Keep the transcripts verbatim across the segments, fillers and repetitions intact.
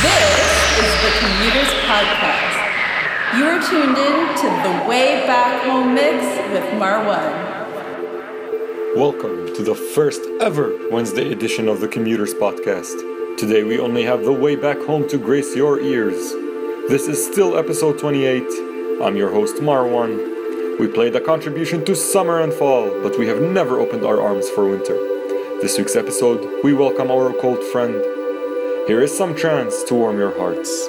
This is the Commuters Podcast. You are tuned in to the Way Back Home Mix with Marwan. Welcome to the first ever Wednesday edition of the Commuters Podcast. Today we only have the Way Back Home to grace your ears. This is still episode twenty-eight. I'm your host Marwan. We played a contribution to summer and fall, but we have never opened our arms for winter. This week's episode, we welcome our cold friend. Here is some trance to warm your hearts.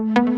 Thank you.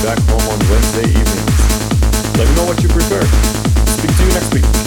Back home on Wednesday evenings. Let me know what you prefer. Speak to you next week.